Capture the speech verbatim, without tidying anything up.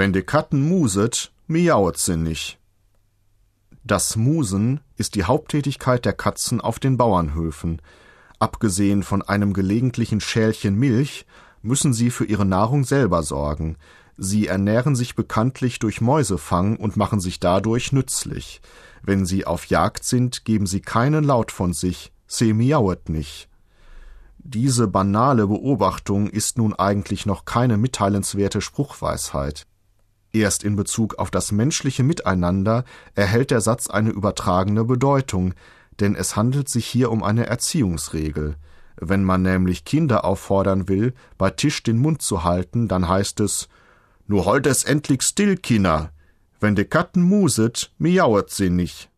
Wenn die Katten muset, miauet sie nicht. Das Musen ist die Haupttätigkeit der Katzen auf den Bauernhöfen. Abgesehen von einem gelegentlichen Schälchen Milch müssen sie für ihre Nahrung selber sorgen. Sie ernähren sich bekanntlich durch Mäusefang und machen sich dadurch nützlich. Wenn sie auf Jagd sind, geben sie keinen Laut von sich, sie miauet nicht. Diese banale Beobachtung ist nun eigentlich noch keine mitteilenswerte Spruchweisheit. Erst in Bezug auf das menschliche Miteinander erhält der Satz eine übertragene Bedeutung, denn es handelt sich hier um eine Erziehungsregel. Wenn man nämlich Kinder auffordern will, bei Tisch den Mund zu halten, dann heißt es: »Nu halt es endlich still, Kinder! Wenn de Katten muset, miauet sie nicht.«